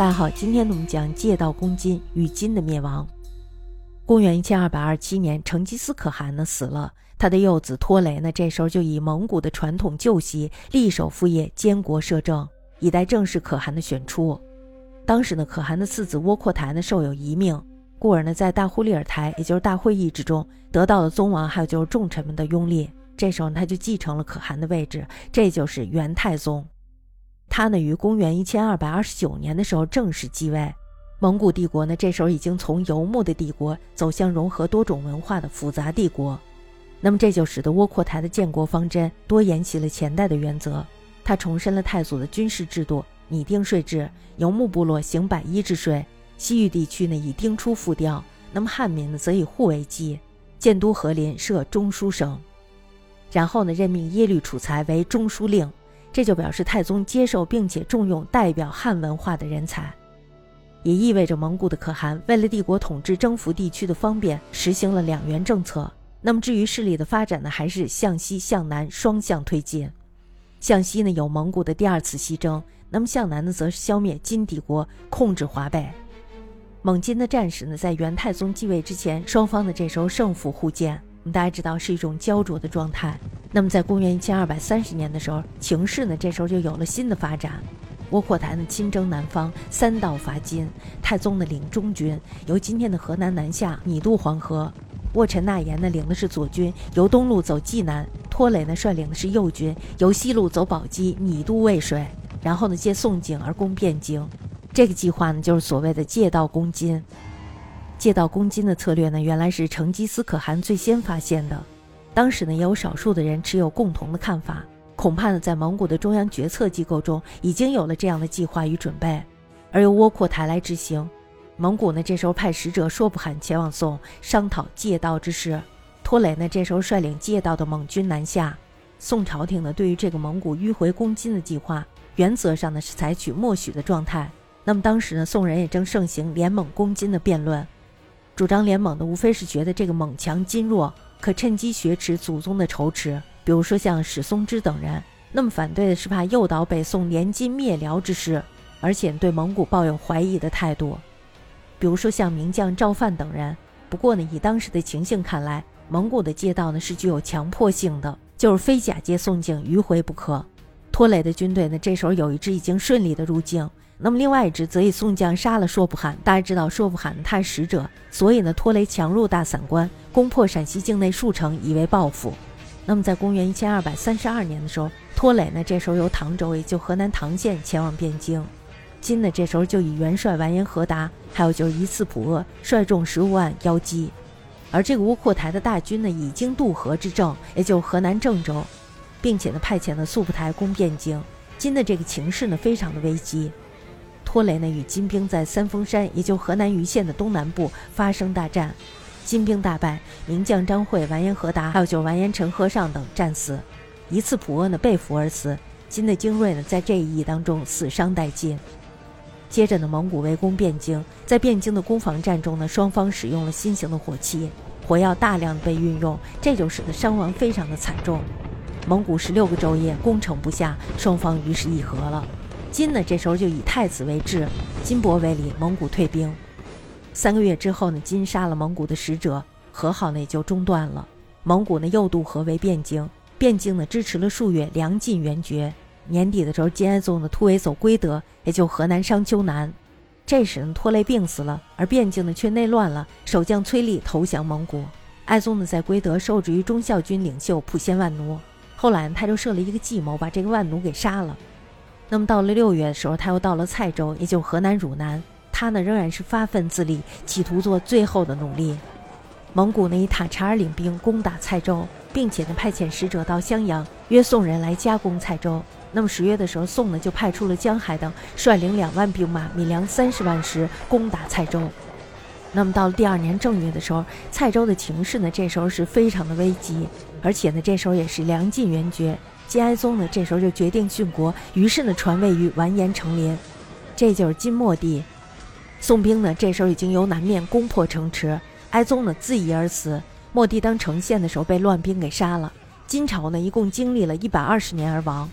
大家好，今天我们讲借道攻金与金的灭亡。公元1227年，成吉思可汗死了，他的幼子拖雷这时候就以蒙古的传统旧习立守父业，监国摄政，以待正式可汗的选出。当时可汗的次子窝阔台受有遗命，故而在大忽利尔台，也就是大会议之中，得到了宗王还有就是重臣们的拥立。这时候他就继承了可汗的位置，这就是元太宗。他于公元1229年的时候正式继位。蒙古帝国这时候已经从游牧的帝国走向融合多种文化的复杂帝国。那么这就使得窝阔台的建国方针多沿袭了前代的原则，他重申了太祖的军事制度，拟定税制，游牧部落行百一之税，西域地区以丁出赋调，那么汉民则以户为计，建都和林，设中书省，然后任命耶律楚材为中书令。这就表示太宗接受并且重用代表汉文化的人才，也意味着蒙古的可汗为了帝国统治征服地区的方便，实行了两元政策。那么至于势力的发展还是向西向南双向推进。向西有蒙古的第二次西征，那么向南则是消灭金帝国，控制华北。蒙金的战事在元太宗继位之前，双方这时候胜负互见，我们大家知道是一种焦灼的状态。那么在公元1230年的时候，情势这时候就有了新的发展。窝阔台亲征南方，三道伐金，太宗领中军，由今天的河南南下，拟渡黄河。沃陈纳言领的是左军，由东路走济南；拖累率领的是右军，由西路走宝鸡，拟渡渭水，然后借宋境而攻汴京。这个计划就是所谓的借道攻金。借道攻金的策略原来是成吉思可汗最先发现的。当时也有少数的人持有共同的看法，恐怕在蒙古的中央决策机构中已经有了这样的计划与准备，而由窝阔台来执行。蒙古这时候派使者说不罕前往宋商讨借道之事。拖累这时候率领借道的蒙军南下。宋朝廷对于这个蒙古迂回攻金的计划，原则上是采取默许的状态。那么当时宋人也正盛行联盟攻金的辩论，主张联盟无非是觉得这个蒙强金弱，可趁机学持祖宗的仇持，比如说像史松之等人。那么反对的是怕诱导北宋联金灭辽之事，而且对蒙古抱有怀疑的态度，比如说像名将赵范等人。不过以当时的情形看来，蒙古的借道是具有强迫性的，就是非假借宋境迂回不可。拖累的军队这时候有一支已经顺利的入境，那么另外一支则以宋将杀了说不罕。大家知道说不罕他是使者，所以拖雷强入大散关，攻破陕西境内数城，以为报复。那么在公元1232年的时候，拖雷这时候由唐州，也就河南唐县前往汴京。金这时候就以元帅完颜和达还有就是一次普额率众15万邀击，而这个窝阔台的大军已经渡河之政，也就是河南郑州，并且派遣了速不台攻汴京。金的这个情势非常的危机。拖雷与金兵在三峰山，也就河南盂县的东南部发生大战，金兵大败，名将张惠、完颜和达还有就是完颜陈和尚等战死，一次普阿被俘而死。金的精锐在这一役当中死伤殆尽。接着蒙古围攻汴京，在汴京的攻防战中双方使用了新型的火器，火药大量被运用，这就使得伤亡非常的惨重。蒙古16个昼夜攻城不下，双方于是议和了。金这时候就以太子为质，金帛为礼，蒙古退兵。3个月之后金杀了蒙古的使者，和好也就中断了。蒙古又渡河为汴京，汴京支持了数月，粮尽援绝。年底的时候，金哀宗突围走归德，也就河南商丘南。这时拖雷病死了，而汴京却内乱了，守将崔立投降蒙古。哀宗在归德受制于忠孝军领袖普先万奴，后来他就设了一个计谋，把这个万奴给杀了。那么到了6月的时候，他又到了蔡州，也就是河南汝南，他仍然是发奋自立，企图做最后的努力。蒙古以塔察尔领兵攻打蔡州，并且派遣使者到襄阳，约宋人来加攻蔡州。那么10月的时候，宋就派出了江海等率领2万兵马，米粮30万石攻打蔡州。那么到了第2年正月的时候，蔡州的情势这时候是非常的危急，而且这时候也是粮尽援绝。金哀宗这时候就决定殉国，于是传位于完颜成林，这就是金末帝。宋兵这时候已经由南面攻破城池，哀宗自缢而死。末帝当城陷的时候被乱兵给杀了。金朝一共经历了120年而亡。